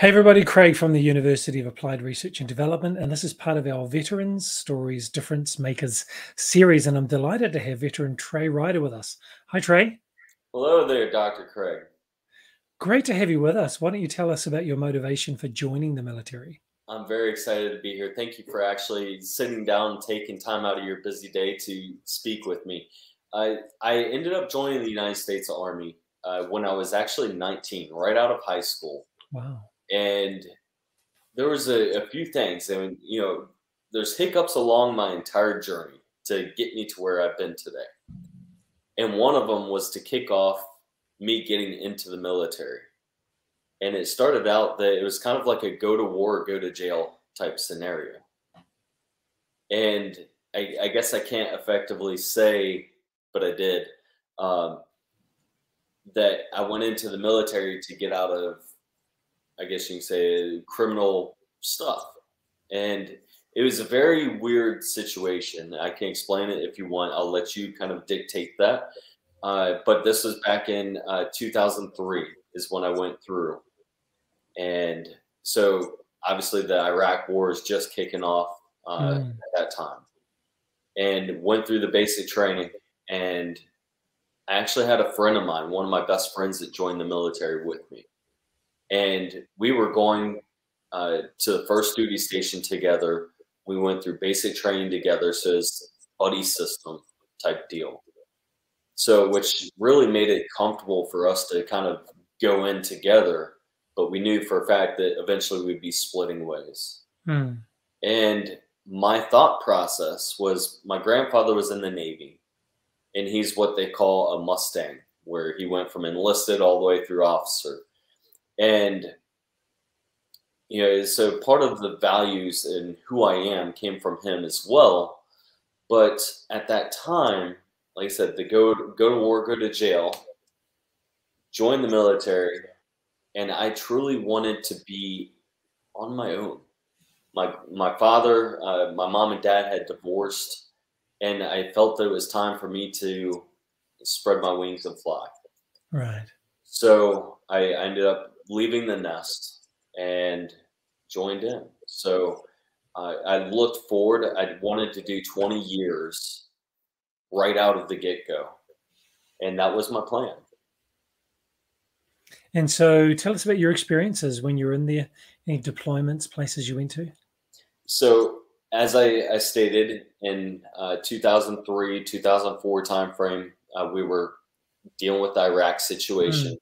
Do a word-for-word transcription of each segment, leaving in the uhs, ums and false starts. Hey everybody, Craig from the University of Applied Research and Development, and this is part of our Veterans Stories Difference Makers series, and I'm delighted to have veteran Trey Ryder with us. Hi Trey. Hello there, Doctor Craig. Great to have you with us. Why don't you tell us about your motivation for joining the military? I'm very excited to be here. Thank you for actually sitting down and taking time out of your busy day to speak with me. I, I ended up joining the United States Army uh, when I was actually nineteen, right out of high school. Wow. And there was a, a few things. I mean, you know, there's hiccups along my entire journey to get me to where I've been today. And one of them was to kick off me getting into the military. And it started out that it was kind of like a go to war, go to jail type scenario. And I, I guess I can't effectively say, but I did, um, that I went into the military to get out of, I guess you can say, criminal stuff. And it was a very weird situation. I can explain it if you want. I'll let you kind of dictate that. Uh, but this was back in uh, two thousand three is when I went through. And so obviously the Iraq war is just kicking off uh, mm. at that time. And went through the basic training. And I actually had a friend of mine, one of my best friends that joined the military with me. And we were going uh, to the first duty station together. We went through basic training together. So it's buddy system type deal. So which really made it comfortable for us to kind of go in together. But we knew for a fact that eventually we'd be splitting ways. Hmm. And my thought process was, my grandfather was in the Navy. And he's what they call a Mustang, where he went from enlisted all the way through officer. And, you know, so part of the values and who I am came from him as well. But at that time, like I said, the go, go to war, go to jail, join the military. And I truly wanted to be on my own. My, my father, uh, my mom and dad had divorced. And I felt that it was time for me to spread my wings and fly. Right. So I, I ended up leaving the nest and joined in. So uh, I looked forward. I wanted to do twenty years right out of the get-go. And that was my plan. And so tell us about your experiences when you were in there, any deployments, places you went to? So as I, I stated, in uh, two thousand three, two thousand four timeframe, uh, we were dealing with the Iraq situation. Mm.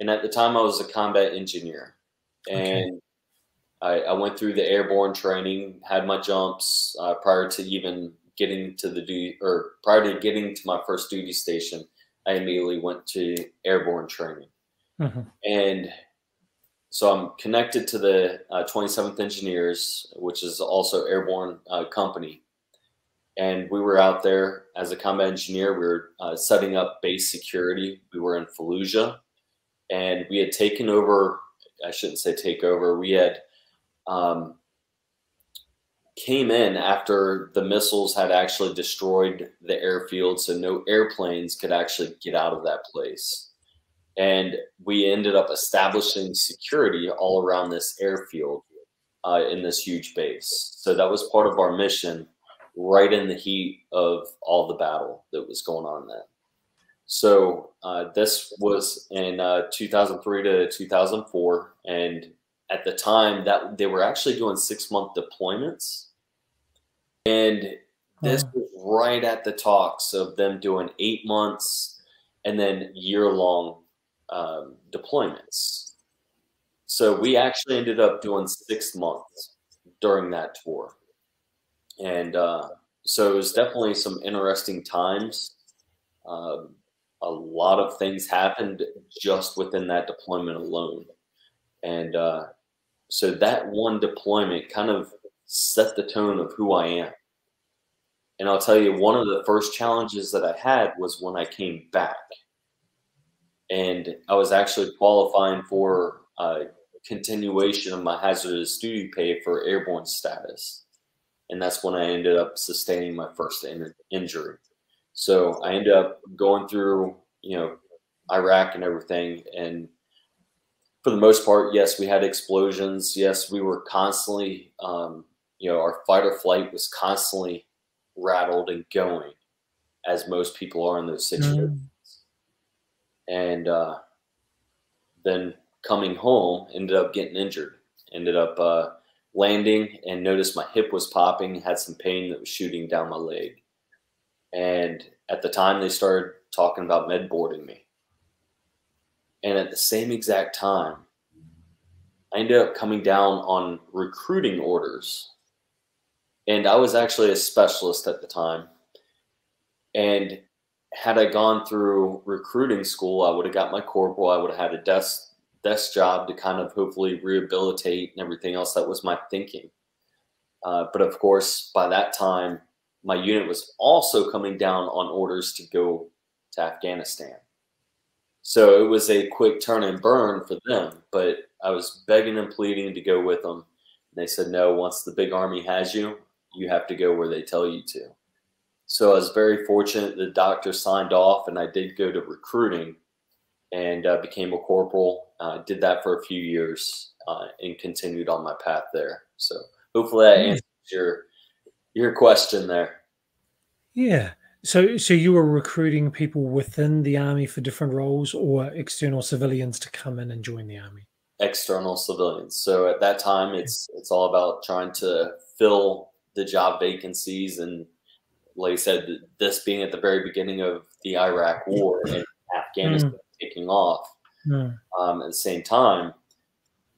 And at the time I was a combat engineer, and okay. I, I went through the airborne training, had my jumps uh, prior to even getting to the duty, or prior to getting to my first duty station, I immediately went to airborne training. Mm-hmm. And so I'm connected to the uh, twenty-seventh Engineers, which is also airborne uh, company. And we were out there as a combat engineer. We were uh, setting up base security. We were in Fallujah. And we had taken over, I shouldn't say take over, we had um, came in after the missiles had actually destroyed the airfield, so no airplanes could actually get out of that place. And we ended up establishing security all around this airfield uh, in this huge base. So that was part of our mission right in the heat of all the battle that was going on then. So uh, this was in uh, two thousand three to two thousand four. And at the time that they were actually doing six month deployments. And this was right at the talks of them doing eight months and then year long um, deployments. So we actually ended up doing six months during that tour. And uh, so it was definitely some interesting times. Um, A lot of things happened just within that deployment alone. And uh, so that one deployment kind of set the tone of who I am. And I'll tell you, one of the first challenges that I had was when I came back. And I was actually qualifying for a continuation of my hazardous duty pay for airborne status. And that's when I ended up sustaining my first in- injury. So I ended up going through, you know, Iraq and everything. And for the most part, yes, we had explosions. Yes, we were constantly, um, you know, our fight or flight was constantly rattled and going, as most people are in those situations. Mm. And uh, then coming home, ended up getting injured. Ended up uh, landing and noticed my hip was popping, had some pain that was shooting down my leg. And at the time, they started talking about med boarding me. And at the same exact time, I ended up coming down on recruiting orders. And I was actually a specialist at the time. And had I gone through recruiting school, I would have got my corporal. I would have had a desk desk job to kind of hopefully rehabilitate and everything else. That was my thinking. Uh, but of course, by that time, my unit was also coming down on orders to go to Afghanistan. So it was a quick turn and burn for them. But I was begging and pleading to go with them. And they said, no, once the big army has you, you have to go where they tell you to. So I was very fortunate. The doctor signed off, and I did go to recruiting and uh, became a corporal. Uh, did that for a few years uh, and continued on my path there. So hopefully that answers your your question there. Yeah. So, so you were recruiting people within the army for different roles, or external civilians to come in and join the army? External civilians. So at that time, it's it's all about trying to fill the job vacancies and, like I said, this being at the very beginning of the Iraq War and Afghanistan mm. taking off. Mm. Um, at the same time,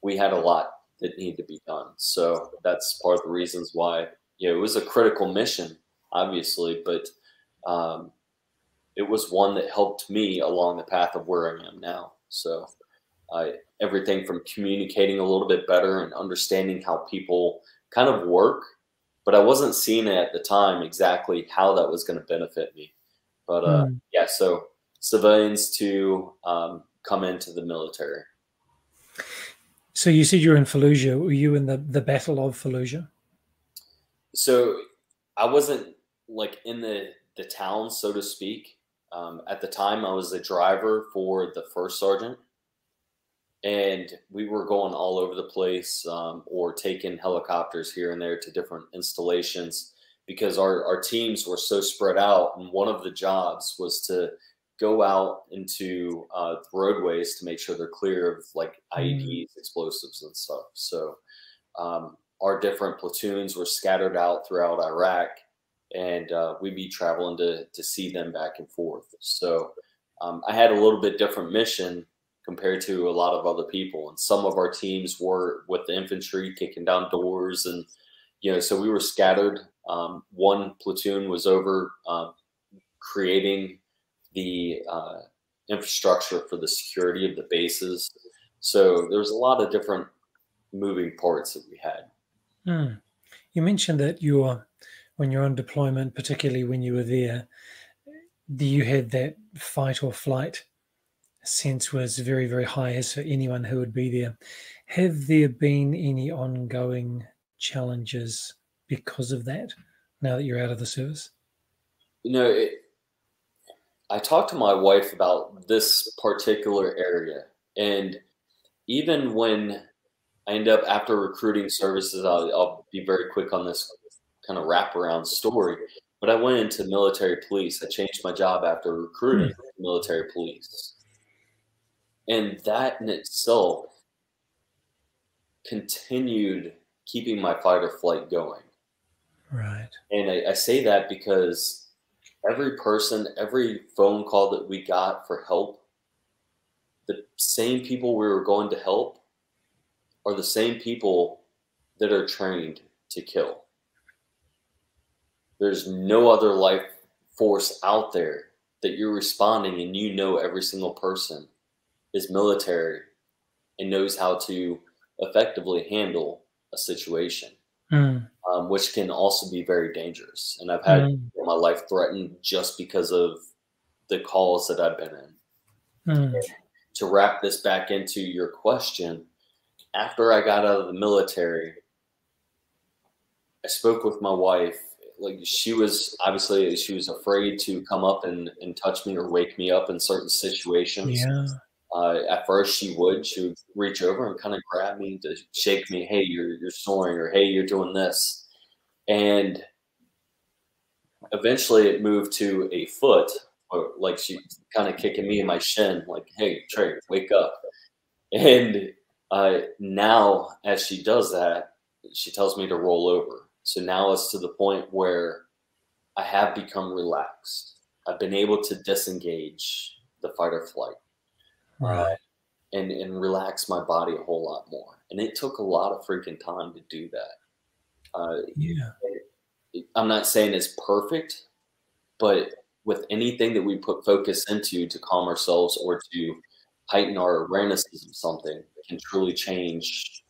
we had a lot that needed to be done. So that's part of the reasons why, you know, it was a critical mission, obviously, but um, it was one that helped me along the path of where I am now. So uh, everything from communicating a little bit better and understanding how people kind of work. But I wasn't seeing it at the time exactly how that was going to benefit me. But uh, mm. yeah, so civilians to um, come into the military. So you said you were in Fallujah. Were you in the, the Battle of Fallujah? So I wasn't like in the, the town, so to speak. Um, at the time, I was the driver for the first sergeant. And we were going all over the place um, or taking helicopters here and there to different installations because our, our teams were so spread out. And one of the jobs was to go out into uh, the roadways to make sure they're clear of like I E Ds, explosives and stuff. So um, our different platoons were scattered out throughout Iraq, and uh, we'd be traveling to, to see them back and forth. So um, I had a little bit different mission compared to a lot of other people. And some of our teams were with the infantry kicking down doors. And, you know, so we were scattered. Um, one platoon was over uh, creating the uh, infrastructure for the security of the bases. So there was a lot of different moving parts that we had. Mm. You mentioned that you were, when you're on deployment, particularly when you were there, you had that fight or flight sense was very, very high, as for anyone who would be there. Have there been any ongoing challenges because of that now that you're out of the service? You know, it, I talked to my wife about this particular area. And even when I end up after recruiting services, I'll, I'll be very quick on this kind of wraparound story. But I went into military police. I changed my job after recruiting mm. military police. And that in itself continued keeping my fight or flight going. Right. And I, I say that because every person, every phone call that we got for help, the same people we were going to help are the same people that are trained to kill. There's no other life force out there that you're responding and you know every single person is military and knows how to effectively handle a situation, mm. um, which can also be very dangerous. And I've had mm. my life threatened just because of the calls that I've been in. Mm. To wrap this back into your question, after I got out of the military, I spoke with my wife. Like she was, obviously she was afraid to come up and, and touch me or wake me up in certain situations. Yeah. Uh, at first she would, she would reach over and kind of grab me to shake me. Hey, you're, you're snoring, or hey, you're doing this. And eventually it moved to a foot, or like she kind of kicking me in my shin, like, hey, Trey, wake up. And uh, now as she does that, she tells me to roll over. So now it's to the point where I have become relaxed. I've been able to disengage the fight or flight. Right. And, and relax my body a whole lot more. And it took a lot of freaking time to do that. Uh, yeah. It, it, I'm not saying it's perfect, but with anything that we put focus into to calm ourselves or to heighten our awareness of something, it can truly change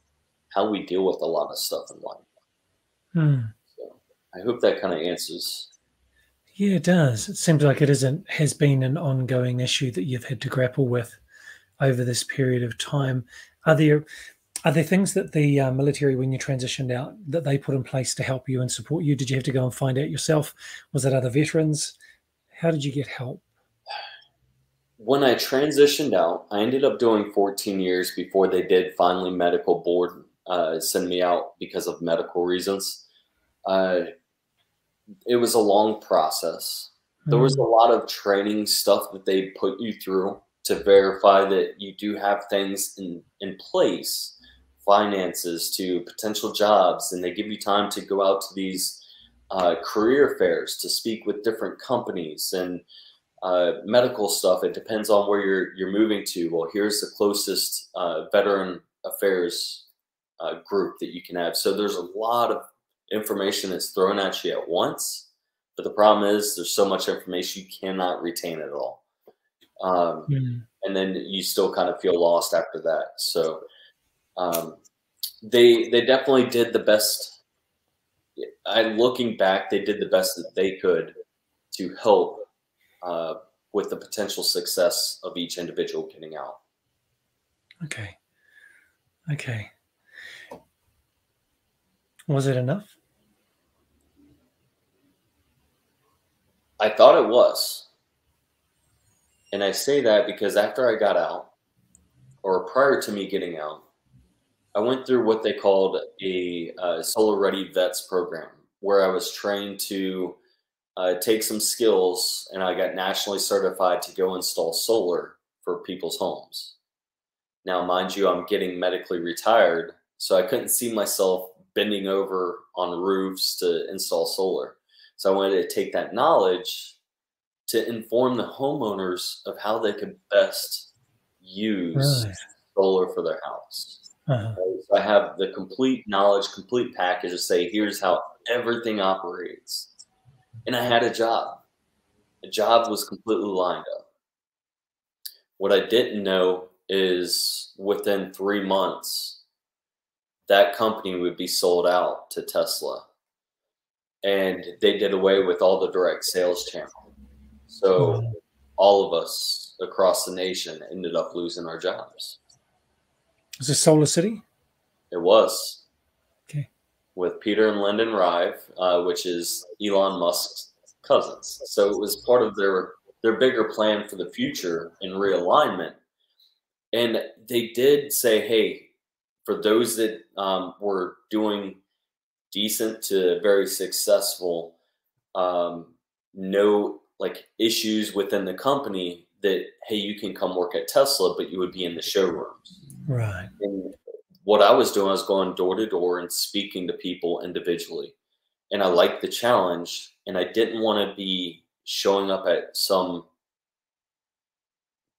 how we deal with a lot of stuff in life. Hmm. So I hope that kind of answers. Yeah, it does. It seems like it isn't, has been an ongoing issue that you've had to grapple with over this period of time. Are there are there things that the uh, military, when you transitioned out, that they put in place to help you and support you? Did you have to go and find out yourself? Was it other veterans? How did you get help? When I transitioned out, I ended up doing fourteen years before they did finally medical board uh, send me out because of medical reasons. Uh, it was a long process. Mm-hmm. There was a lot of training stuff that they put you through to verify that you do have things in, in place, finances to potential jobs. And they give you time to go out to these uh, career fairs to speak with different companies and uh, medical stuff. It depends on where you're, you're moving to. Well, here's the closest uh, veteran affairs uh, group that you can have. So there's a lot of information that's thrown at you at once. But the problem is there's so much information, you cannot retain it all. Um, mm. And then you still kind of feel lost after that. So um, they they definitely did the best. I, looking back, they did the best that they could to help uh, with the potential success of each individual getting out. Okay. Okay. Was it enough? I thought it was. And I say that because after I got out, or prior to me getting out, I went through what they called a uh, Solar Ready Vets program, where I was trained to uh, take some skills, and I got nationally certified to go install solar for people's homes. Now, mind you, I'm getting medically retired, so I couldn't see myself bending over on roofs to install solar. So I wanted to take that knowledge to inform the homeowners of how they could best use right. solar for their house. Uh-huh. So I have the complete knowledge, complete package to say, here's how everything operates. And I had a job. The job was completely lined up. What I didn't know is within three months, that company would be sold out to Tesla. And they did away with all the direct sales channels. So all of us across the nation ended up losing our jobs. Is this Solar City? It was. Okay. With Peter and Lyndon Rive, uh, which is Elon Musk's cousins. So it was part of their, their bigger plan for the future and realignment. And they did say, hey, for those that um, were doing decent to very successful, um, no like issues within the company that, hey, you can come work at Tesla, but you would be in the showrooms. Right. And what I was doing, I was going door to door and speaking to people individually. And I liked the challenge, and I didn't want to be showing up at some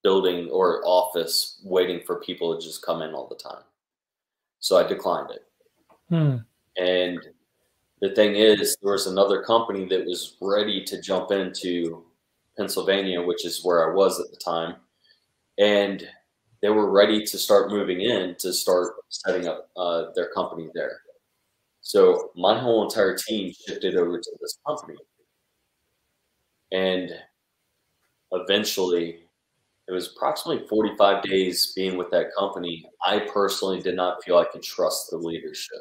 building or office waiting for people to just come in all the time. So I declined it. Hmm. And the thing is, there was another company that was ready to jump into Pennsylvania, which is where I was at the time. And they were ready to start moving in to start setting up uh, their company there. So my whole entire team shifted over to this company. And eventually, it was approximately forty-five days being with that company. I personally did not feel I could trust the leadership.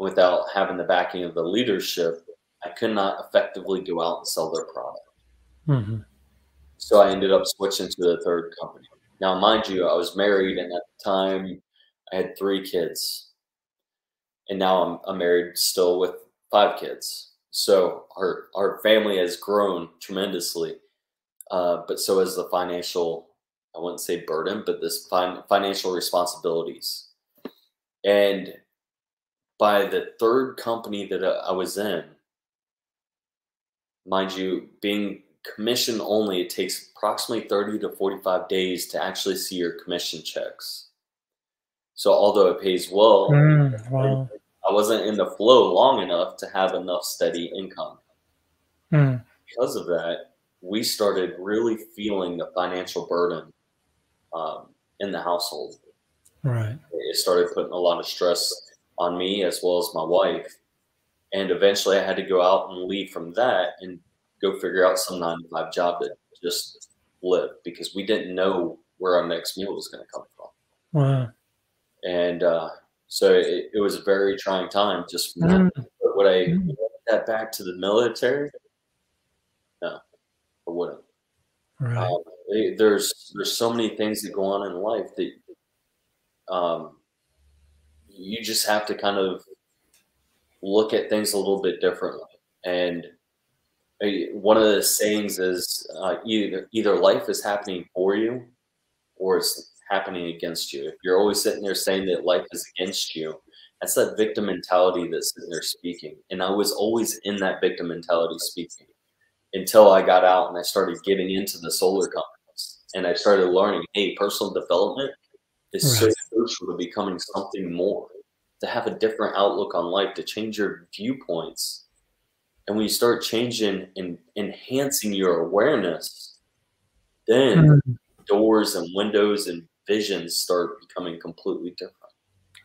Without having the backing of the leadership, I could not effectively go out and sell their product. Mm-hmm. So I ended up switching to the third company. Now, mind you, I was married, and at the time I had three kids, and now I'm, I'm married still with five kids. So our, our family has grown tremendously. Uh, but so has the financial, I wouldn't say burden, but this fin financial responsibilities. And by the third company that I was in, mind you, being commission only, it takes approximately thirty to forty-five days to actually see your commission checks. So although it pays well, mm, wow. I wasn't in the flow long enough to have enough steady income. Mm. Because of that, we started really feeling the financial burden um, in the household. Right. It started putting a lot of stress on me as well as my wife. And eventually I had to go out and leave from that and go figure out some nine to five job that just lived, because we didn't know where our next meal was going to come from. Wow. And uh, so it, it was a very trying time just from mm. that. But would I mm. get that back to the military? No, I wouldn't. Right. Um, it, there's, there's so many things that go on in life that um, you just have to kind of look at things a little bit differently. And one of the sayings is uh, either, either life is happening for you or it's happening against you. If you're always sitting there saying that life is against you, that's that victim mentality that's sitting there speaking. And I was always in that victim mentality speaking until I got out and I started getting into the solar companies. And I started learning, hey, personal development is right. so crucial to becoming something more, to have a different outlook on life, to change your viewpoints. And when you start changing and enhancing your awareness, then mm-hmm. doors and windows and visions start becoming completely different.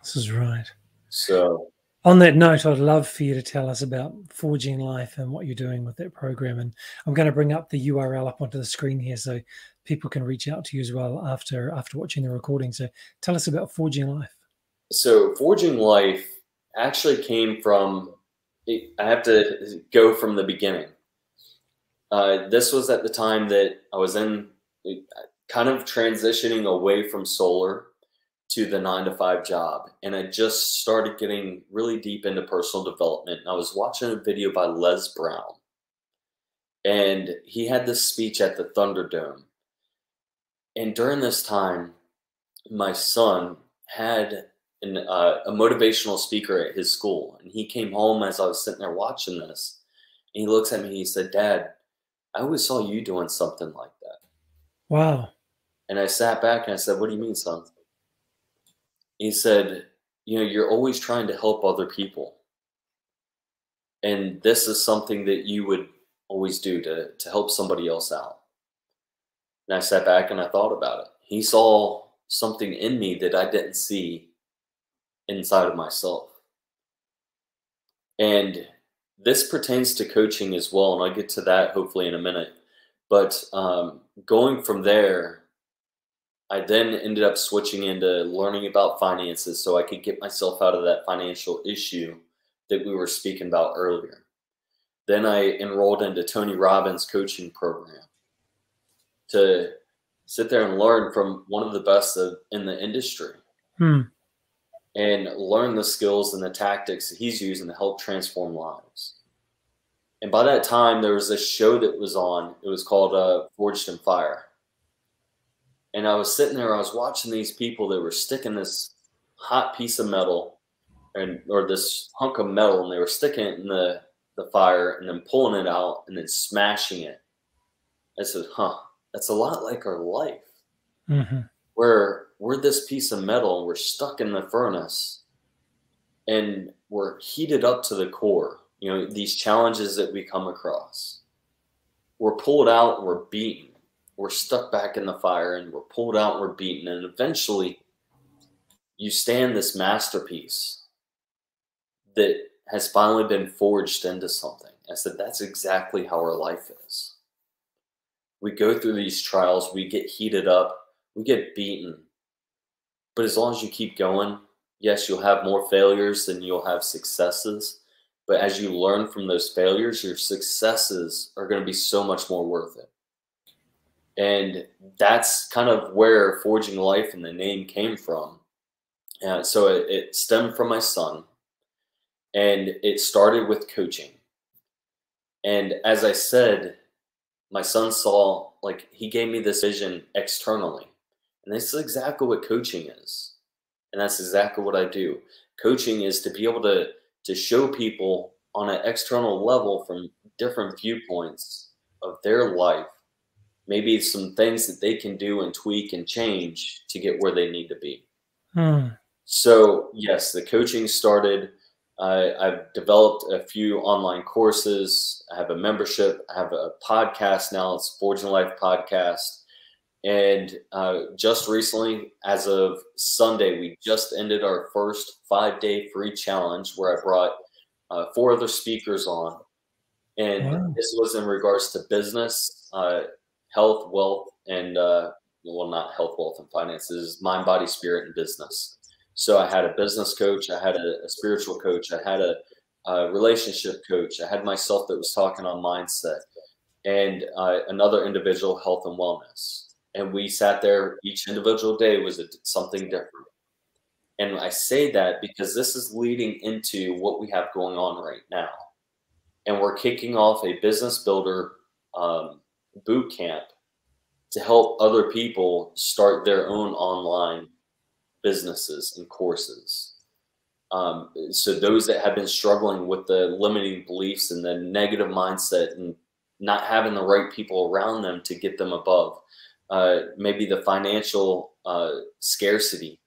This is right. So on that note, I'd love for you to tell us about Forging Life and what you're doing with that program. And I'm going to bring up the U R L up onto the screen here so people can reach out to you as well after, after watching the recording. So tell us about Forging Life. So Forging Life actually came from, I have to go from the beginning. Uh, this was at the time that I was in kind of transitioning away from solar to the nine to five job. And I just started getting really deep into personal development. And I was watching a video by Les Brown, and he had this speech at the Thunderdome. And during this time, my son had And, uh, a motivational speaker at his school. And he came home as I was sitting there watching this. And he looks at me and he said, "Dad, I always saw you doing something like that." Wow. And I sat back and I said, "What do you mean, son?" He said, "You know, you're always trying to help other people. And this is something that you would always do to, to help somebody else out." And I sat back and I thought about it. He saw something in me that I didn't see inside of myself. And this pertains to coaching as well, and I'll get to that hopefully in a minute. But um, going from there, I then ended up switching into learning about finances so I could get myself out of that financial issue that we were speaking about earlier. Then I enrolled into Tony Robbins' coaching program to sit there and learn from one of the best of, in the industry. Hmm. And learn the skills and the tactics that he's using to help transform lives. And by that time, there was this show that was on. It was called uh, Forged in Fire. And I was sitting there. I was watching these people that were sticking this hot piece of metal and or this hunk of metal, and they were sticking it in the, the fire and then pulling it out and then smashing it. I said, huh, that's a lot like our life. Mm-hmm. Where we're this piece of metal and we're stuck in the furnace and we're heated up to the core. You know, these challenges that we come across, we're pulled out and we're beaten. We're stuck back in the fire and we're pulled out and we're beaten. And eventually you stand this masterpiece that has finally been forged into something. I said, that's exactly how our life is. We go through these trials, we get heated up, we get beaten, but as long as you keep going, yes, you'll have more failures than you'll have successes. But as you learn from those failures, your successes are going to be so much more worth it. And that's kind of where Forging Life and the name came from. Uh, so it, it stemmed from my son, and it started with coaching. And as I said, my son saw, like, he gave me this vision externally. And this is exactly what coaching is. And that's exactly what I do. Coaching is to be able to, to show people on an external level from different viewpoints of their life, maybe some things that they can do and tweak and change to get where they need to be. Hmm. So yes, the coaching started. Uh, I've developed a few online courses. I have a membership. I have a podcast now. It's Forging Life Podcast. And uh, just recently, as of Sunday, we just ended our first five-day free challenge where I brought uh, four other speakers on. And wow. This was in regards to business, uh, health, wealth, and uh, well, not health, wealth, and finances, mind, body, spirit, and business. So I had a business coach. I had a, a spiritual coach. I had a, a relationship coach. I had myself that was talking on mindset, and uh, another individual, health and wellness. And we sat there, each individual day was a, something different. And I say that because this is leading into what we have going on right now. And we're kicking off a business builder um, boot camp to help other people start their own online businesses and courses. Um, so those that have been struggling with the limiting beliefs and the negative mindset and not having the right people around them to get them above. Uh, maybe the financial uh, scarcity,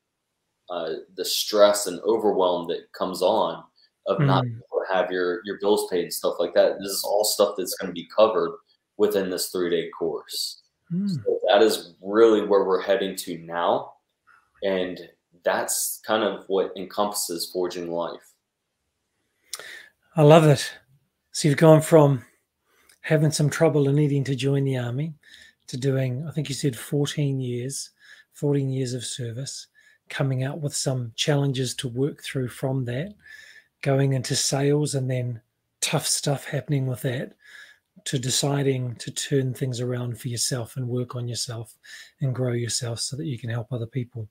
uh, the stress and overwhelm that comes on of mm. not being able to have your, your bills paid and stuff like that. This is all stuff that's going to be covered within this three-day course. Mm. So that is really where we're heading to now. And that's kind of what encompasses Forging Life. I love it. So you've gone from having some trouble and needing to join the army to doing, I think you said fourteen years, fourteen years of service, coming out with some challenges to work through from that, going into sales and then tough stuff happening with that, to deciding to turn things around for yourself and work on yourself and grow yourself so that you can help other people.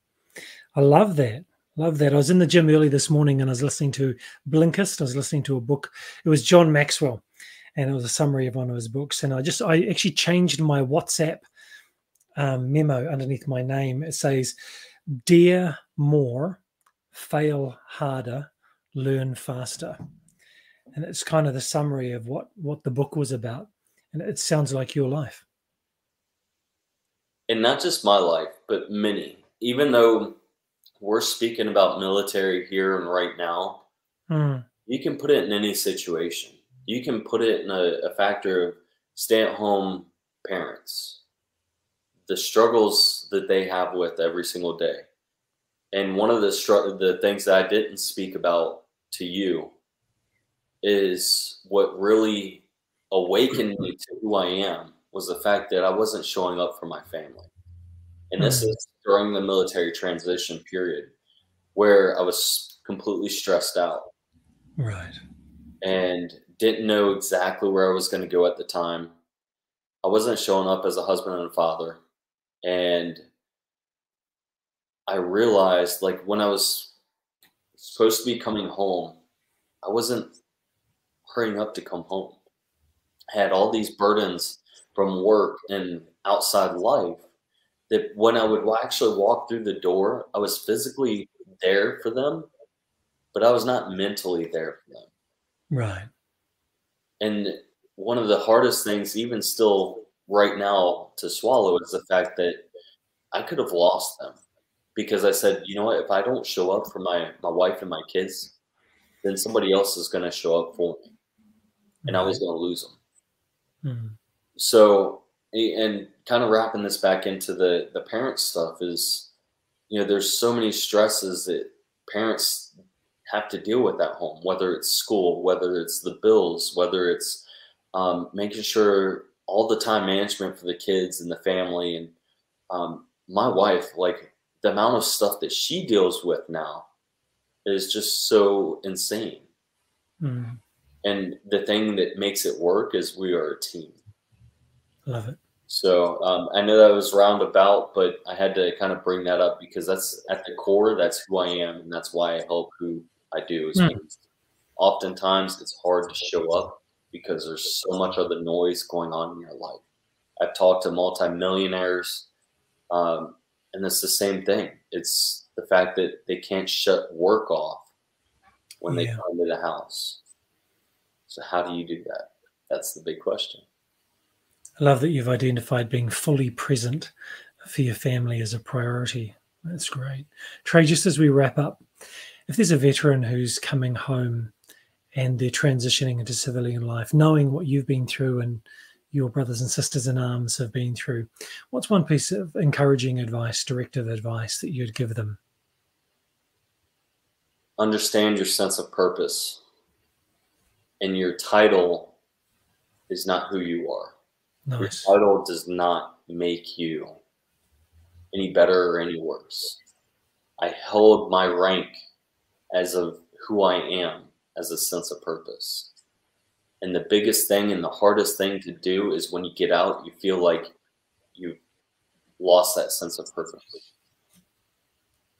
I love that. Love that. I was in the gym early this morning and I was listening to Blinkist. I was listening to a book. It was John Maxwell. And it was a summary of one of his books. And I just, I actually changed my WhatsApp um, memo underneath my name. It says, "Dare more, fail harder, learn faster." And it's kind of the summary of what, what the book was about. And it sounds like your life. And not just my life, but many. Even though we're speaking about military here and right now, mm. you can put it in any situation. You can put it in a, a factor of stay-at-home parents, the struggles that they have with every single day. And one of the str the things that I didn't speak about to you is what really awakened me to who I am was the fact that I wasn't showing up for my family. And this is during the military transition period where I was completely stressed out. Right. And didn't know exactly where I was going to go at the time. I wasn't showing up as a husband and a father. And I realized, like, when I was supposed to be coming home, I wasn't hurrying up to come home. I had all these burdens from work and outside life that when I would actually walk through the door, I was physically there for them, but I was not mentally there for them. Right. And one of the hardest things, even still right now, to swallow is the fact that I could have lost them, because I said, you know what, if I don't show up for my, my wife and my kids, then somebody else is going to show up for me, and I was going to lose them. Mm-hmm. So, and kind of wrapping this back into the, the parent stuff is, you know, there's so many stresses that parents have to deal with at home, whether it's school, whether it's the bills, whether it's um, making sure all the time management for the kids and the family. And um, my wife, like, the amount of stuff that she deals with now is just so insane. Mm. And the thing that makes it work is we are a team. Love it. So um, I know that was roundabout, but I had to kind of bring that up because that's at the core, that's who I am. And that's why I help who I do. Mm. Oftentimes it's hard to show up because there's so much other noise going on in your life. I've talked to multimillionaires um, and it's the same thing. It's the fact that they can't shut work off when yeah. they come to the house. So how do you do that? That's the big question. I love that you've identified being fully present for your family as a priority. That's great. Trey, just as we wrap up, if there's a veteran who's coming home and they're transitioning into civilian life, knowing what you've been through and your brothers and sisters in arms have been through, what's one piece of encouraging advice, directive advice that you'd give them? Understand your sense of purpose, and your title is not who you are. Nice. Your title does not make you any better or any worse. I held my rank as of who I am, as a sense of purpose. And the biggest thing and the hardest thing to do is when you get out, you feel like you've lost that sense of purpose.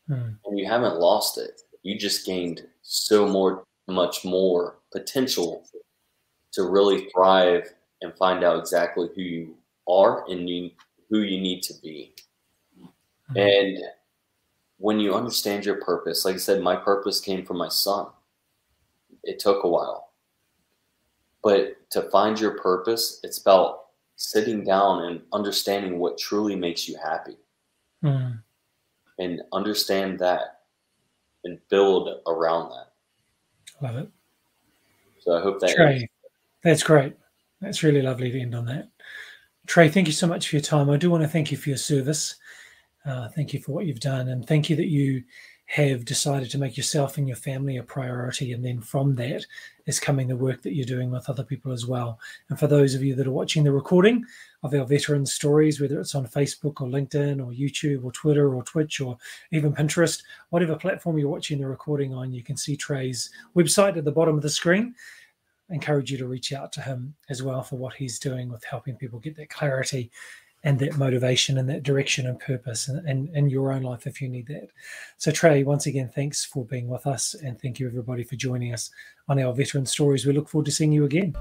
Hmm. And you haven't lost it. You just gained so more, much more potential to really thrive and find out exactly who you are and you, who you need to be. And when you understand your purpose, like I said, my purpose came from my son. It took a while. But to find your purpose, it's about sitting down and understanding what truly makes you happy. Mm. And understand that and build around that. Love it. So I hope that... Trey, that's great. That's really lovely to end on that. Trey, thank you so much for your time. I do want to thank you for your service. Uh, thank you for what you've done. And thank you that you have decided to make yourself and your family a priority. And then from that is coming the work that you're doing with other people as well. And for those of you that are watching the recording of our veteran stories, whether it's on Facebook or LinkedIn or YouTube or Twitter or Twitch or even Pinterest, whatever platform you're watching the recording on, you can see Trey's website at the bottom of the screen. I encourage you to reach out to him as well for what he's doing with helping people get that clarity and that motivation and that direction and purpose and in, in, in your own life if you need that. So Trey, once again, thanks for being with us, and thank you everybody for joining us on our Veteran Stories. We look forward to seeing you again.